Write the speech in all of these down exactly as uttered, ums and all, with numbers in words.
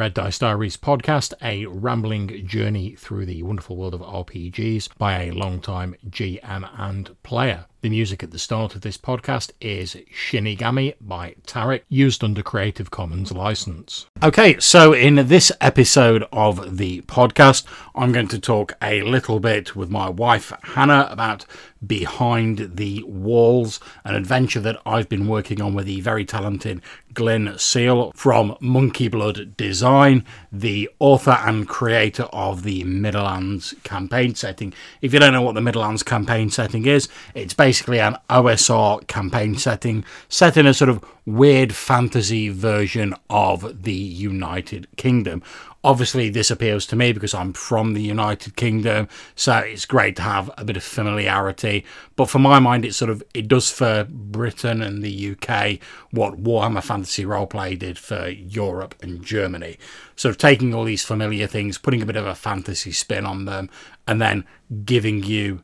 Red Dice Diaries podcast, a rambling journey through the wonderful world of R P Gs by a longtime G M and player. The music at the start of this podcast is Shinigami by Tarek, used under Creative Commons license. Okay, so in this episode of the podcast, I'm going to talk a little bit with my wife Hannah about Behind the Walls, an adventure that I've been working on with the very talented Glyn Seal from Monkey Blood Design, the author and creator of the Midderlands campaign setting. If you don't know what the Midderlands campaign setting is, it's based basically an O S R campaign setting set in a sort of weird fantasy version of the United Kingdom. Obviously, this appeals to me because I'm from the United Kingdom, so it's great to have a bit of familiarity. But for my mind, it sort of it does for Britain and the U K what Warhammer Fantasy Roleplay did for Europe and Germany. Sort of taking all these familiar things, putting a bit of a fantasy spin on them, and then giving you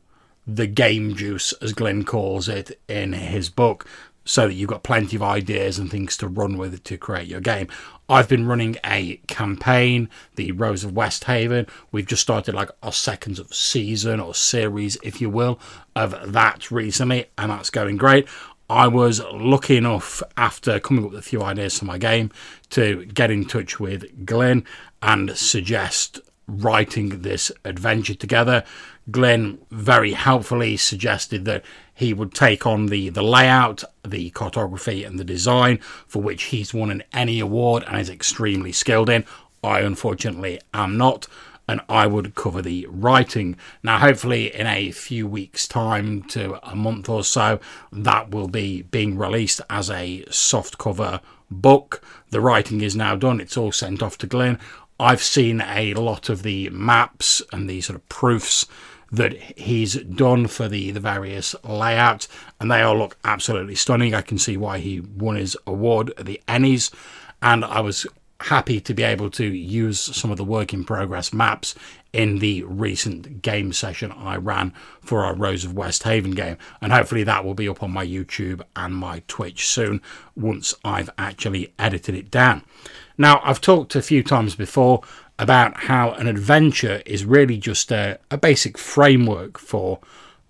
the game juice, as Glyn calls it in his book, so that you've got plenty of ideas and things to run with to create your game. I've been running a campaign, the Rose of West Haven. We've just started like our second season or series, if you will, of that recently, and that's going great. I was lucky enough, after coming up with a few ideas for my game, to get in touch with Glyn and suggest writing this adventure together. Glyn very helpfully suggested that he would take on the the layout, the cartography and the design, for which he's won an Ennie award and is extremely skilled in. I unfortunately am not, and I would cover the writing. Now, hopefully in a few weeks' time to a month or so, that will be being released as a softcover book. The writing is now done. It's all sent off to Glyn. I've seen a lot of the maps and the sort of proofs that he's done for the, the various layouts, and they all look absolutely stunning. I can see why he won his award at the Ennies, and I was happy to be able to use some of the work in progress maps in the recent game session I ran for our Rose of West Haven game, and hopefully that will be up on my YouTube and my Twitch soon once I've actually edited it down. Now, I've talked a few times before about how an adventure is really just a, a basic framework for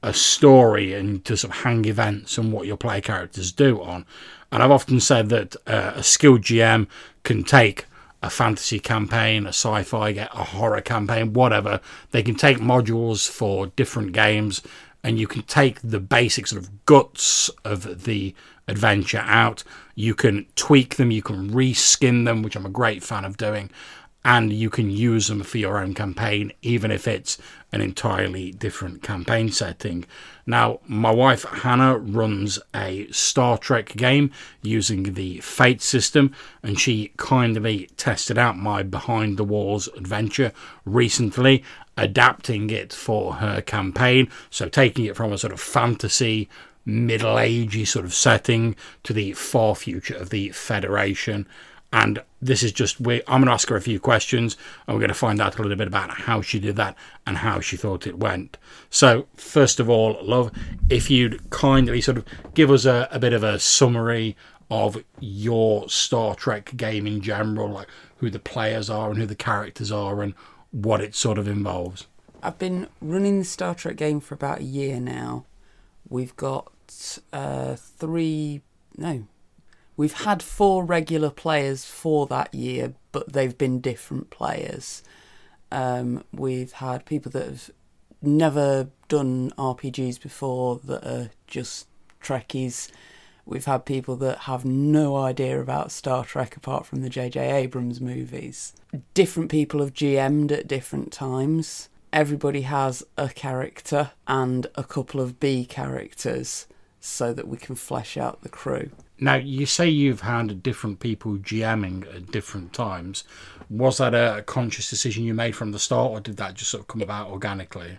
a story and to sort of hang events and what your player characters do on. And I've often said that uh, a skilled G M can take a fantasy campaign, a sci-fi, a horror campaign, whatever. They can take modules for different games, and you can take the basic sort of guts of the adventure out. You can tweak them, you can reskin them, which I'm a great fan of doing, and you can use them for your own campaign, even if it's an entirely different campaign setting. Now, my wife Hannah runs a Star Trek game using the Fate system, and she kindly tested out my Behind the Walls adventure recently, adapting it for her campaign, so taking it from a sort of fantasy middle-agey sort of setting to the far future of the Federation. And this is just, we I'm going to ask her a few questions, and we're going to find out a little bit about how she did that and how she thought it went. So, first of all, love, if you'd kindly sort of give us a, a bit of a summary of your Star Trek game in general, like who the players are and who the characters are and what it sort of involves. I've been running the Star Trek game for about a year now. We've got uh, three, no, we've had four regular players for that year, but they've been different players. Um, we've had people that have never done R P Gs before that are just Trekkies. We've had people that have no idea about Star Trek apart from the J J Abrams movies. Different people have G M'd at different times. Everybody has a character and a couple of B characters so that we can flesh out the crew. Now, you say you've had different people GMing at different times. Was that a conscious decision you made from the start, or did that just sort of come about organically?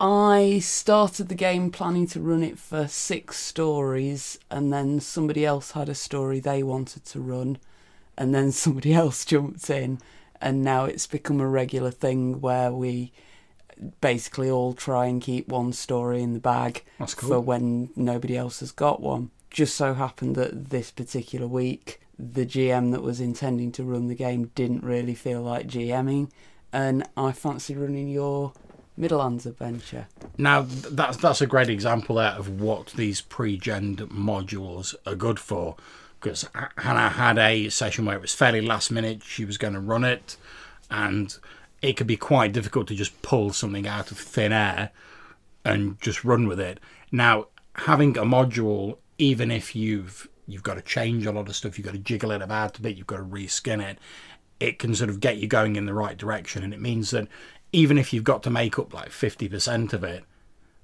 I started the game planning to run it for six stories, and then somebody else had a story they wanted to run, and then somebody else jumped in, and now it's become a regular thing where we basically all try and keep one story in the bag. That's cool. For when nobody else has got one. Just so happened that this particular week the G M that was intending to run the game didn't really feel like GMing, and I fancy running your Midderlands adventure. Now, that's, that's a great example out of what these pre-gen modules are good for, because Hannah had a session where it was fairly last minute, she was going to run it, and it could be quite difficult to just pull something out of thin air and just run with it. Now, having a module, even if you've you've got to change a lot of stuff, you've got to jiggle it about a bit, you've got to reskin it, it can sort of get you going in the right direction. And it means that even if you've got to make up like fifty percent of it,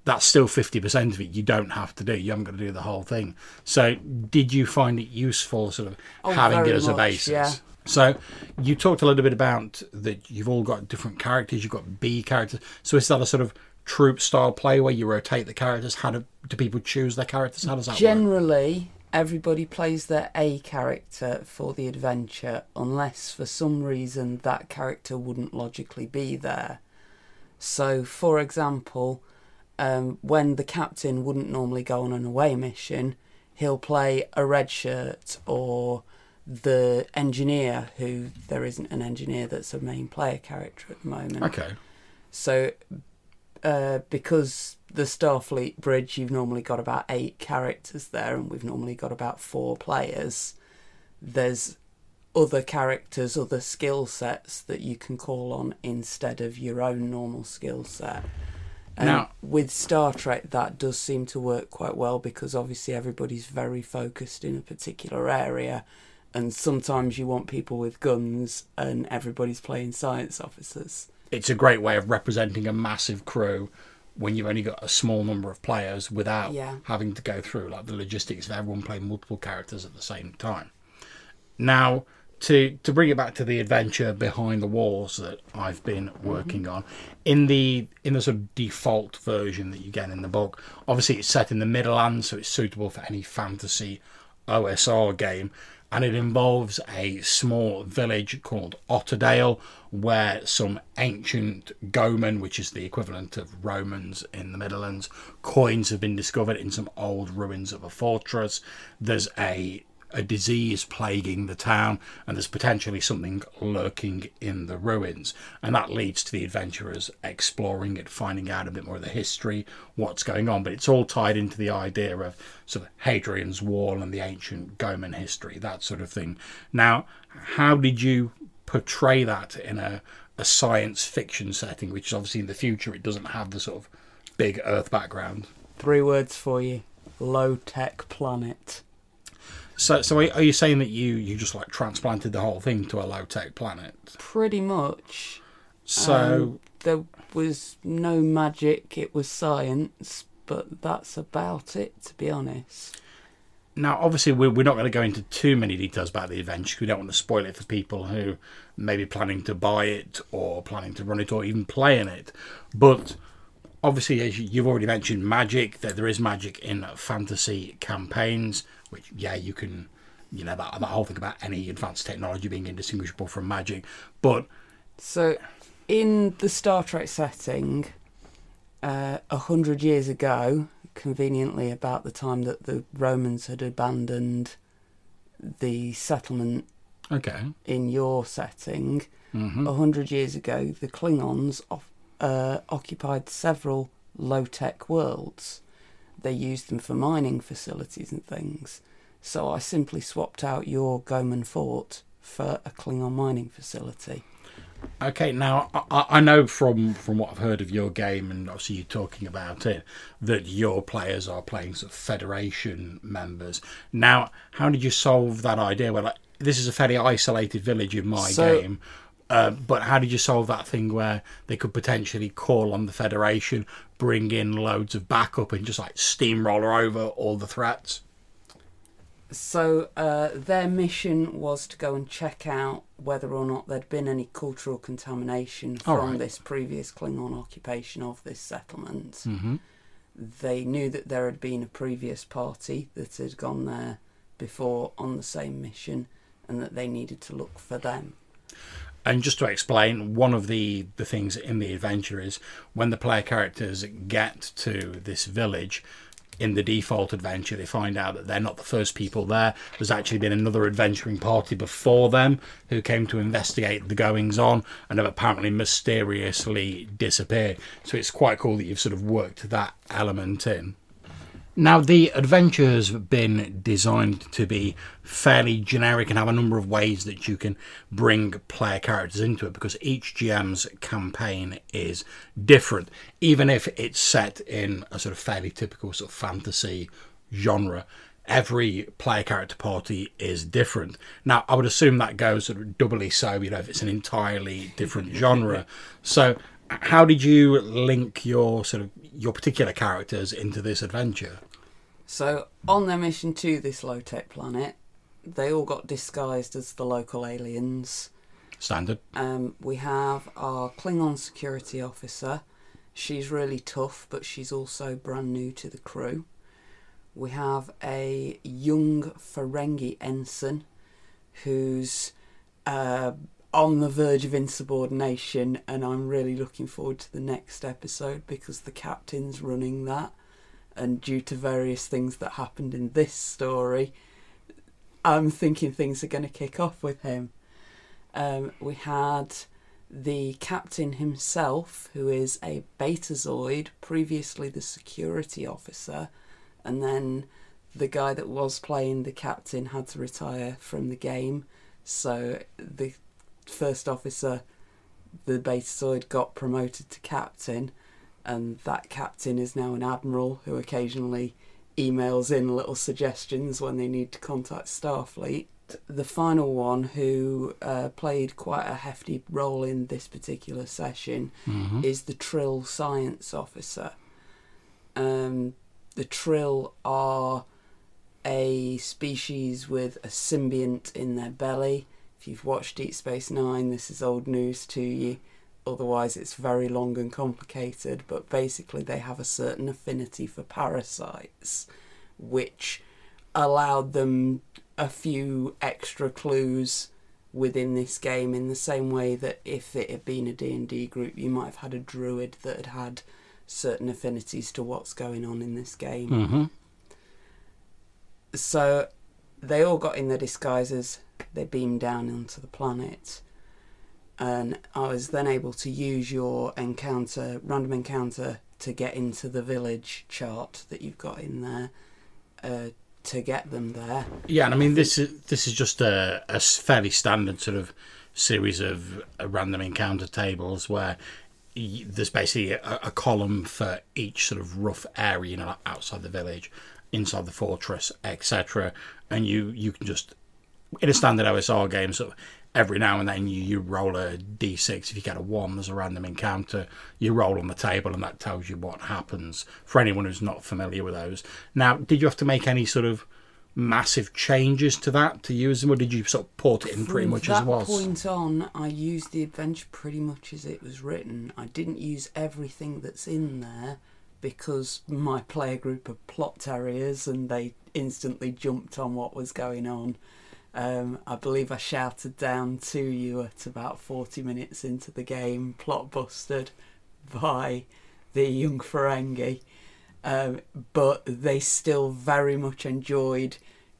that's still fifty percent of it you don't have to do. You haven't got to do the whole thing. So did you find it useful sort of oh, having it as much, a basis? Yeah. So you talked a little bit about that you've all got different characters, you've got B characters. So is that a sort of troop style play where you rotate the characters? How do, do people choose their characters? How does that Generally, work? Generally, everybody plays their A character for the adventure, unless for some reason that character wouldn't logically be there. So, for example, um, when the captain wouldn't normally go on an away mission, he'll play a red shirt, or the engineer, who there isn't an engineer that's a main player character at the moment. Okay. So, uh, because the Starfleet Bridge, you've normally got about eight characters there, and we've normally got about four players, there's other characters, other skill sets that you can call on instead of your own normal skill set. And now, with Star Trek, that does seem to work quite well, because obviously everybody's very focused in a particular area. And sometimes you want people with guns and everybody's playing science officers. It's a great way of representing a massive crew when you've only got a small number of players without yeah. having to go through like the logistics of everyone playing multiple characters at the same time. Now, to, to bring it back to the adventure Behind the Walls that I've been working mm-hmm. on, in the, in the sort of default version that you get in the book, obviously it's set in the Midderlands, so it's suitable for any fantasy O S R game. And it involves a small village called Otterdale, where some ancient Goman, which is the equivalent of Romans in the Midderlands, coins have been discovered in some old ruins of a fortress. There's a, a disease plaguing the town, and there's potentially something lurking in the ruins. And that leads to the adventurers exploring it, finding out a bit more of the history, what's going on. But it's all tied into the idea of sort of Hadrian's Wall and the ancient Goman history, that sort of thing. Now, how did you portray that in a, a science fiction setting, which is obviously in the future, it doesn't have the sort of big Earth background? Three words for you: low-tech planet. So, so are you saying that you, you just like transplanted the whole thing to a low-tech planet? Pretty much. So um, there was no magic, it was science, but that's about it, to be honest. Now, obviously, we're, we're not going to go into too many details about the adventure, because we don't want to spoil it for people who may be planning to buy it or planning to run it or even play in it. But obviously, as you've already mentioned, magic, that there is magic in fantasy campaigns, which, yeah, you can, you know, that, that whole thing about any advanced technology being indistinguishable from magic, but... So, in the Star Trek setting, uh, a hundred years ago, conveniently about the time that the Romans had abandoned the settlement okay. in your setting, mm-hmm. a hundred years ago, the Klingons off, uh, occupied several low-tech worlds. They used them for mining facilities and things. So I simply swapped out your Goman fort for a Klingon mining facility. Okay, now, I, I know from, from what I've heard of your game, and obviously you talking about it, that your players are playing sort of Federation members. Now, how did you solve that idea? Well, like, this is a fairly isolated village in my so, game. Uh, but how did you solve that thing where they could potentially call on the Federation, bring in loads of backup and just like steamroller over all the threats? So uh, their mission was to go and check out whether or not there'd been any cultural contamination from all right. this previous Klingon occupation of this settlement. Mm-hmm. They knew that there had been a previous party that had gone there before on the same mission, and that they needed to look for them. And just to explain, one of the, the things in the adventure is when the player characters get to this village, in the default adventure, they find out that they're not the first people there. There's actually been another adventuring party before them who came to investigate the goings-on and have apparently mysteriously disappeared. So it's quite cool that you've sort of worked that element in. Now, the adventure has been designed to be fairly generic and have a number of ways that you can bring player characters into it, because each G M's campaign is different, even if it's set in a sort of fairly typical sort of fantasy genre. Every player character party is different. Now, I would assume that goes sort of doubly so, you know, if it's an entirely different genre. So how did you link your sort of your particular characters into this adventure? So on their mission to this low-tech planet, they all got disguised as the local aliens. Standard. Um, we have our Klingon security officer. She's really tough, but she's also brand new to the crew. We have a young Ferengi ensign who's uh, on the verge of insubordination, and I'm really looking forward to the next episode because the captain's running that. And due to various things that happened in this story, I'm thinking things are going to kick off with him. Um, we had the captain himself, who is a Betazoid, previously the security officer, and then the guy that was playing the captain had to retire from the game. So the first officer, the Betazoid, got promoted to captain, and that captain is now an admiral who occasionally emails in little suggestions when they need to contact Starfleet. The final one, who uh, played quite a hefty role in this particular session, mm-hmm. is the Trill science officer. Um, the Trill are a species with a symbiont in their belly. If you've watched Deep Space Nine, this is old news to you. Otherwise, it's very long and complicated, but basically they have a certain affinity for parasites, which allowed them a few extra clues within this game, in the same way that if it had been a D and D group, you might have had a druid that had had certain affinities to what's going on in this game. Mm-hmm. So they all got in their disguises, they beamed down onto the planet, and I was then able to use your encounter, random encounter, to get into the village chart that you've got in there uh, to get them there. Yeah, and I mean, this is this is just a, a fairly standard sort of series of random encounter tables where there's basically a, a column for each sort of rough area, you know, like outside the village, inside the fortress, et cetera. And you, you can just, in a standard O S R game, sort of, every now and then you, you roll a d six. If you get a one, there's a random encounter. You roll on the table and that tells you what happens, for anyone who's not familiar with those. Now, did you have to make any sort of massive changes to that to use them, or did you sort of port it in pretty much as it was? From that point on, I used the adventure pretty much as it was written. I didn't use everything that's in there because my player group are plot terriers and they instantly jumped on what was going on. Um, I believe I shouted down to you at about forty minutes into the game, plot busted by the young Ferengi, um, but they still very much enjoyed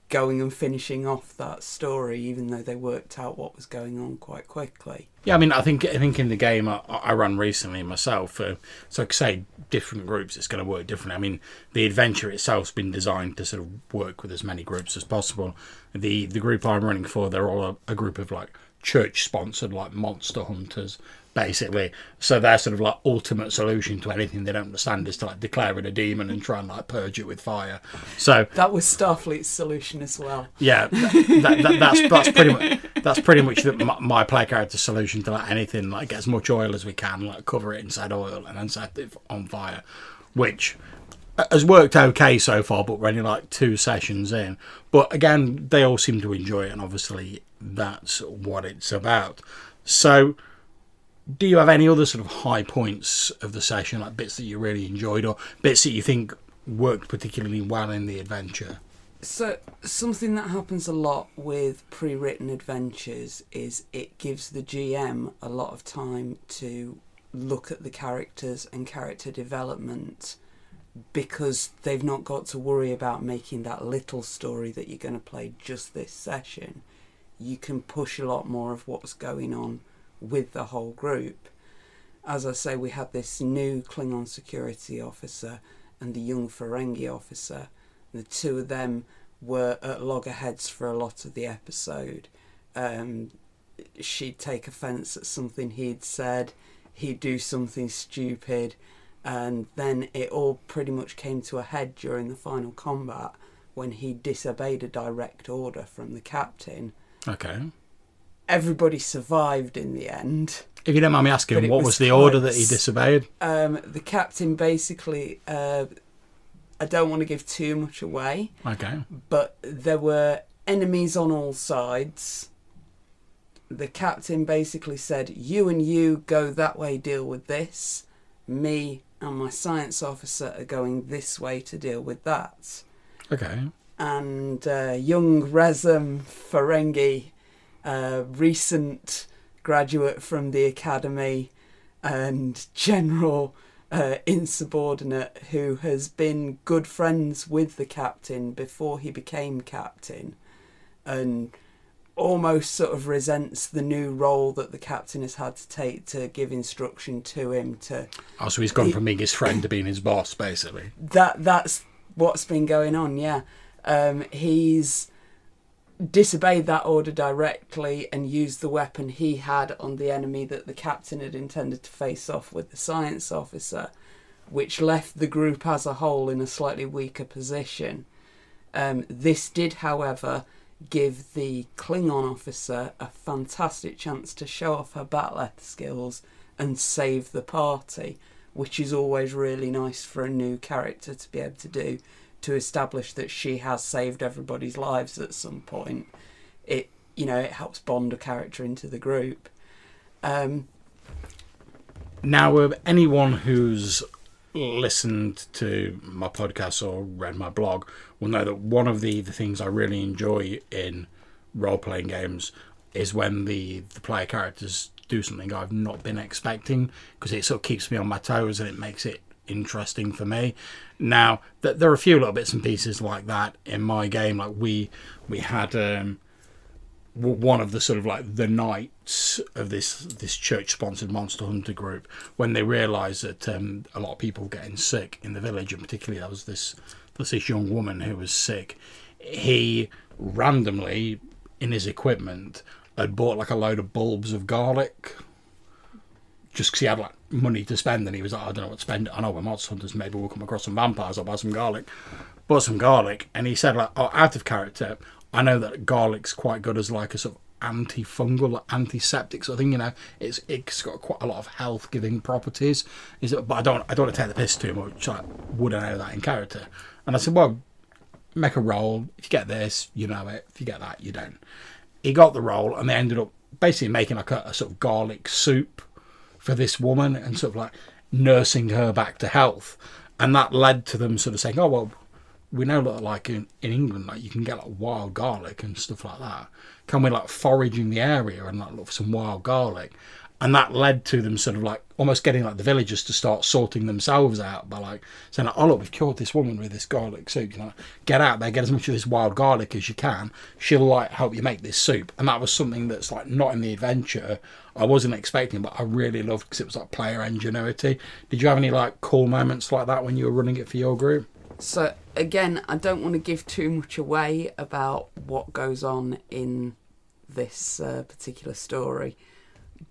going and finishing off that story, even though they worked out what was going on quite quickly. Yeah, I mean, I think I think in the game I, I ran recently myself, uh, so I could say different groups, it's going to work differently. I mean, the adventure itself's been designed to sort of work with as many groups as possible. The the group I'm running for, they're all a, a group of like church-sponsored like monster hunters, basically. So their sort of like ultimate solution to anything they don't understand is to like declare it a demon and try and like purge it with fire. So that was Starfleet's solution as well. Yeah, that, that, that's that's pretty much that's pretty much the, my, my player character's solution to like anything. Like, get as much oil as we can, like cover it in said oil and then set it on fire, which has worked okay so far. But we're only like two sessions in. But again, they all seem to enjoy it, and obviously that's what it's about. So, do you have any other sort of high points of the session, like bits that you really enjoyed or bits that you think worked particularly well in the adventure? So something that happens a lot with pre-written adventures is it gives the G M a lot of time to look at the characters and character development because they've not got to worry about making that little story that you're going to play just this session. You can push a lot more of what's going on with the whole group. As I say, we had this new Klingon security officer and the young Ferengi officer. And the two of them were at loggerheads for a lot of the episode. Um, she'd take offence at something he'd said, he'd do something stupid, and then it all pretty much came to a head during the final combat when he disobeyed a direct order from the captain. Okay. Everybody survived in the end. If you don't mind me asking, what was, was the close. order that he disobeyed? Um, the captain basically... Uh, I don't want to give too much away. Okay. But there were enemies on all sides. The captain basically said, you and you go that way, deal with this. Me and my science officer are going this way to deal with that. Okay. And uh, young Rezum Ferengi, uh, recent graduate from the academy and general uh, insubordinate who has been good friends with the captain before he became captain and almost sort of resents the new role that the captain has had to take to give instruction to him to... Oh, so he's gone he, from being his friend to being his boss, basically. That That's what's been going on, yeah. Um, he's disobeyed that order directly and used the weapon he had on the enemy that the captain had intended to face off with the science officer, which left the group as a whole in a slightly weaker position. Um, this did, however, give the Klingon officer a fantastic chance to show off her battle skills and save the party, which is always really nice for a new character to be able to do, to establish that she has saved everybody's lives at some point. It, you know, it helps bond a character into the group. Um, now, uh, anyone who's listened to my podcast or read my blog will know that one of the, the things I really enjoy in role-playing games is when the, the player characters do something I've not been expecting, because it sort of keeps me on my toes and it makes it interesting for me. Now that there are a few little bits and pieces like that in my game, like we we had um one of the sort of like the knights of this this church sponsored monster hunter group, when they realized that um a lot of people were getting sick in the village, and particularly there was this was this young woman who was sick. He randomly in his equipment had bought like a load of bulbs of garlic just because he had like money to spend, and he was like, I don't know what to spend. I know we're monster hunters, maybe we'll come across some vampires, I'll buy some garlic. Bought some garlic, and he said, like, oh, out of character, I know that garlic's quite good as like a sort of antifungal, like antiseptic sort of thing, you know, it's it's got quite a lot of health giving properties. Is it, but I don't I don't want to take the piss too much, like, would I know that in character? And I said, well, make a roll. If you get this, you know it. If you get that, you don't. He got the roll, and they ended up basically making like a, a sort of garlic soup for this woman and sort of like nursing her back to health. And that led to them sort of saying, oh, well, we know that like in, in England, like you can get like wild garlic and stuff like that. Can we like forage in the area and like look for some wild garlic? And that led to them sort of like almost getting like the villagers to start sorting themselves out by like saying, like, oh, look, we've cured this woman with this garlic soup. You know, get out there, get as much of this wild garlic as you can. She'll like help you make this soup. And that was something that's like not in the adventure. I wasn't expecting, but I really loved because it was like player ingenuity. Did you have any like cool moments like that when you were running it for your group? So again, I don't want to give too much away about what goes on in this uh, particular story,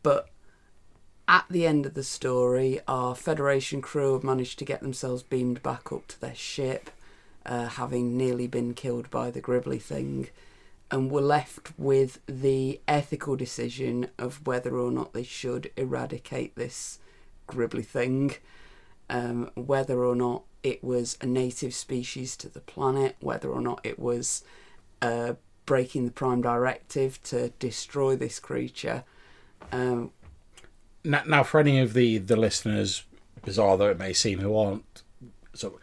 but at the end of the story, our Federation crew have managed to get themselves beamed back up to their ship, uh, having nearly been killed by the Gribbly thing, and were left with the ethical decision of whether or not they should eradicate this Gribbly thing, um, whether or not it was a native species to the planet, whether or not it was uh, breaking the Prime Directive to destroy this creature. Um, Now, now, for any of the, the listeners, bizarre though it may seem, who aren't sort of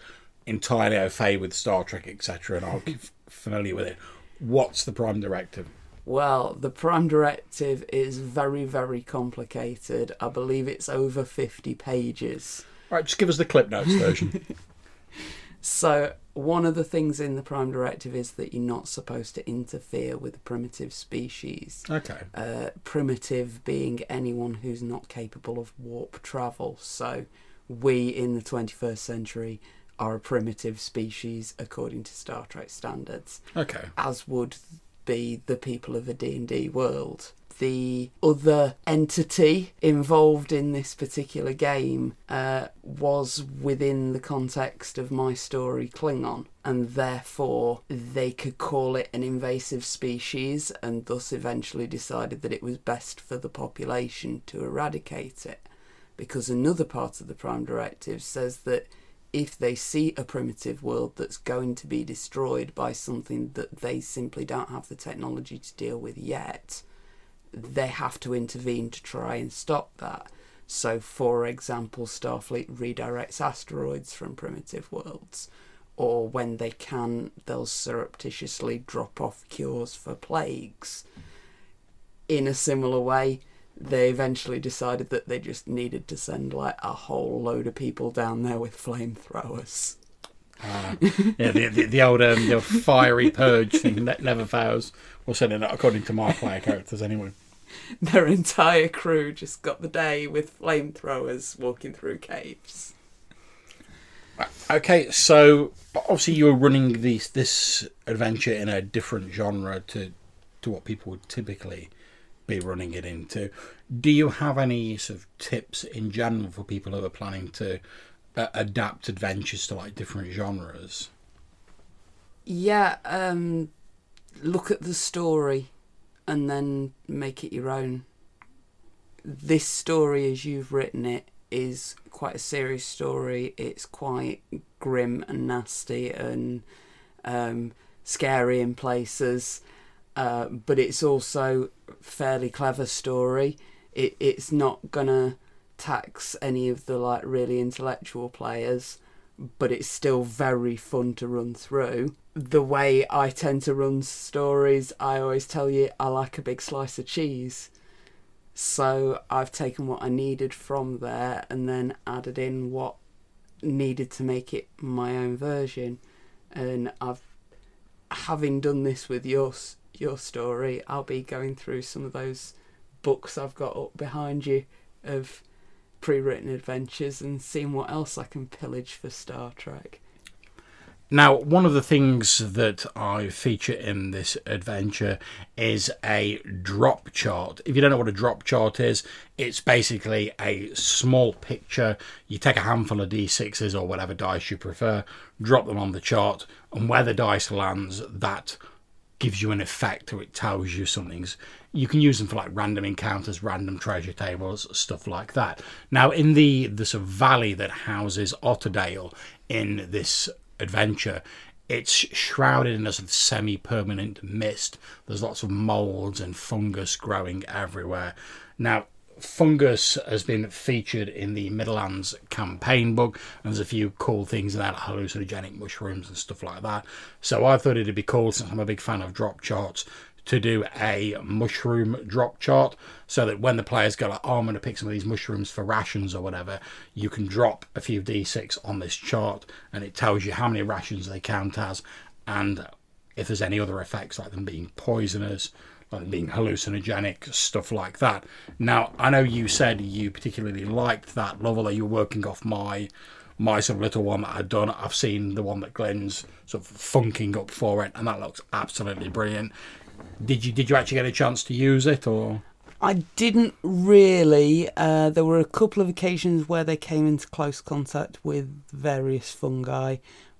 entirely au fait with Star Trek, et cetera, and aren't familiar with it, what's the Prime Directive? Well, the Prime Directive is very, very complicated. I believe it's over fifty pages. All right, just give us the Clip Notes version. So one of the things in the Prime Directive is that you're not supposed to interfere with primitive species. Okay. Uh, primitive being anyone who's not capable of warp travel. So we in the twenty-first century are a primitive species according to Star Trek standards. Okay. As would be the people of a D and D world. The other entity involved in this particular game uh, was within the context of my story Klingon, and therefore they could call it an invasive species, and thus eventually decided that it was best for the population to eradicate it, because another part of the Prime Directive says that if they see a primitive world that's going to be destroyed by something that they simply don't have the technology to deal with yet, they have to intervene to try and stop that. So, for example, Starfleet redirects asteroids from primitive worlds, or when they can, they'll surreptitiously drop off cures for plagues. In a similar way, they eventually decided that they just needed to send like a whole load of people down there with flamethrowers. Uh, yeah, the, the, the old um, the fiery purge thing that never fails. Well, certainly not according to my player characters, anyway. Their entire crew just got the day with flamethrowers walking through caves. Okay, so obviously you were running these, this adventure in a different genre to to what people would typically be running it into. Do you have any sort of tips in general for people who are planning to uh, adapt adventures to like different genres? Yeah, um, look at the story and then make it your own. This story, as you've written it, is quite a serious story. It's quite grim and nasty and um, scary in places. Uh, but it's also fairly clever story. It it's not gonna tax any of the like really intellectual players, but it's still very fun to run through. The way I tend to run stories, I always tell you I like a big slice of cheese. So I've taken what I needed from there and then added in what needed to make it my own version. And I've having done this with yours. Your story, I'll be going through some of those books I've got up behind you of pre-written adventures and seeing what else I can pillage for Star Trek. Now, one of the things that I feature in this adventure is a drop chart. If you don't know what a drop chart is, it's basically a small picture. You take a handful of D sixes or whatever dice you prefer, drop them on the chart, and where the dice lands, that gives you an effect, or it tells you something's. You can use them for like random encounters, random treasure tables, stuff like that. Now, in the the sort of valley that houses Otterdale in this adventure, it's shrouded in a sort of semi-permanent mist. There's lots of moulds and fungus growing everywhere. Now, fungus has been featured in the Midderlands campaign book, and there's a few cool things about hallucinogenic mushrooms and stuff like that. So I thought it'd be cool, since I'm a big fan of drop charts, to do a mushroom drop chart, so that when the players go like, oh, I'm going to pick some of these mushrooms for rations or whatever, you can drop a few D six on this chart and it tells you how many rations they count as, and if there's any other effects, like them being poisonous, like being hallucinogenic, stuff like that. Now, I know you said you particularly liked that level, that you're working off my my sort of little one that I've done. I've seen the one that Glenn's sort of funking up for it, and that looks absolutely brilliant. Did you did you actually get a chance to use it, or? I didn't really. Uh, there were a couple of occasions where they came into close contact with various fungi,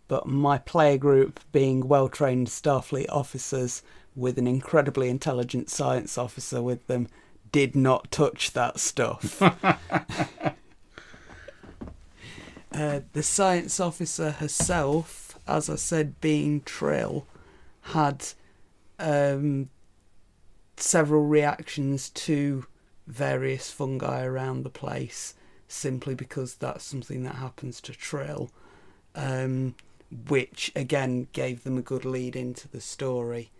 but my player group, being well-trained Starfleet officers with an incredibly intelligent science officer with them, did not touch that stuff. uh, the science officer herself, as I said, being Trill, had um, several reactions to various fungi around the place, simply because that's something that happens to Trill, um, which again gave them a good lead into the story,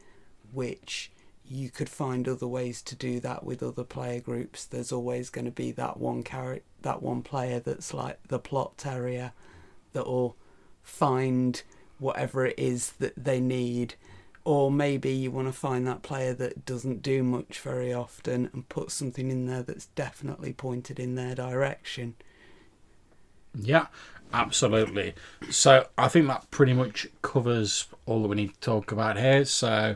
which you could find other ways to do that with other player groups. There's always going to be that one character, that one player that's like the plot terrier that will find whatever it is that they need. Or maybe you want to find that player that doesn't do much very often and put something in there that's definitely pointed in their direction. Yeah, absolutely. So I think that pretty much covers all that we need to talk about here. So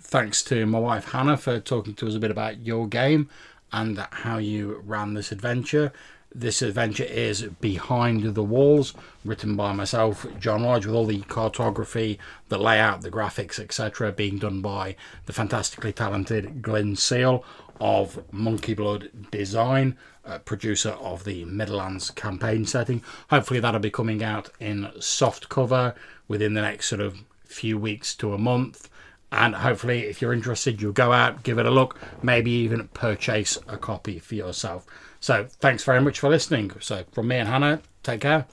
thanks to my wife Hannah for talking to us a bit about your game and how you ran this adventure. This adventure is Behind the Walls, written by myself, John Lodge, with all the cartography, the layout, the graphics, et cetera being done by the fantastically talented Glyn Seal of Monkey Blood Design, uh, producer of the Midderlands campaign setting. Hopefully that'll be coming out in soft cover within the next sort of few weeks to a month. And hopefully, if you're interested, you'll go out, give it a look, maybe even purchase a copy for yourself. So thanks very much for listening. So from me and Hannah, take care.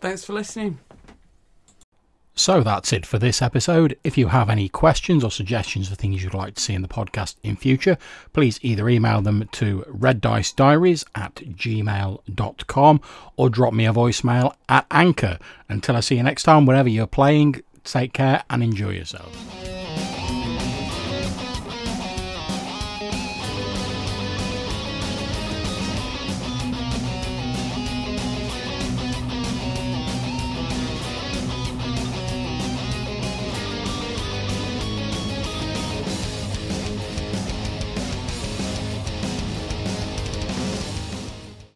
Thanks for listening. So that's it for this episode. If you have any questions or suggestions for things you'd like to see in the podcast in future, please either email them to red dice diaries at gmail dot com or drop me a voicemail at Anchor. Until I see you next time, wherever you're playing, take care and enjoy yourselves.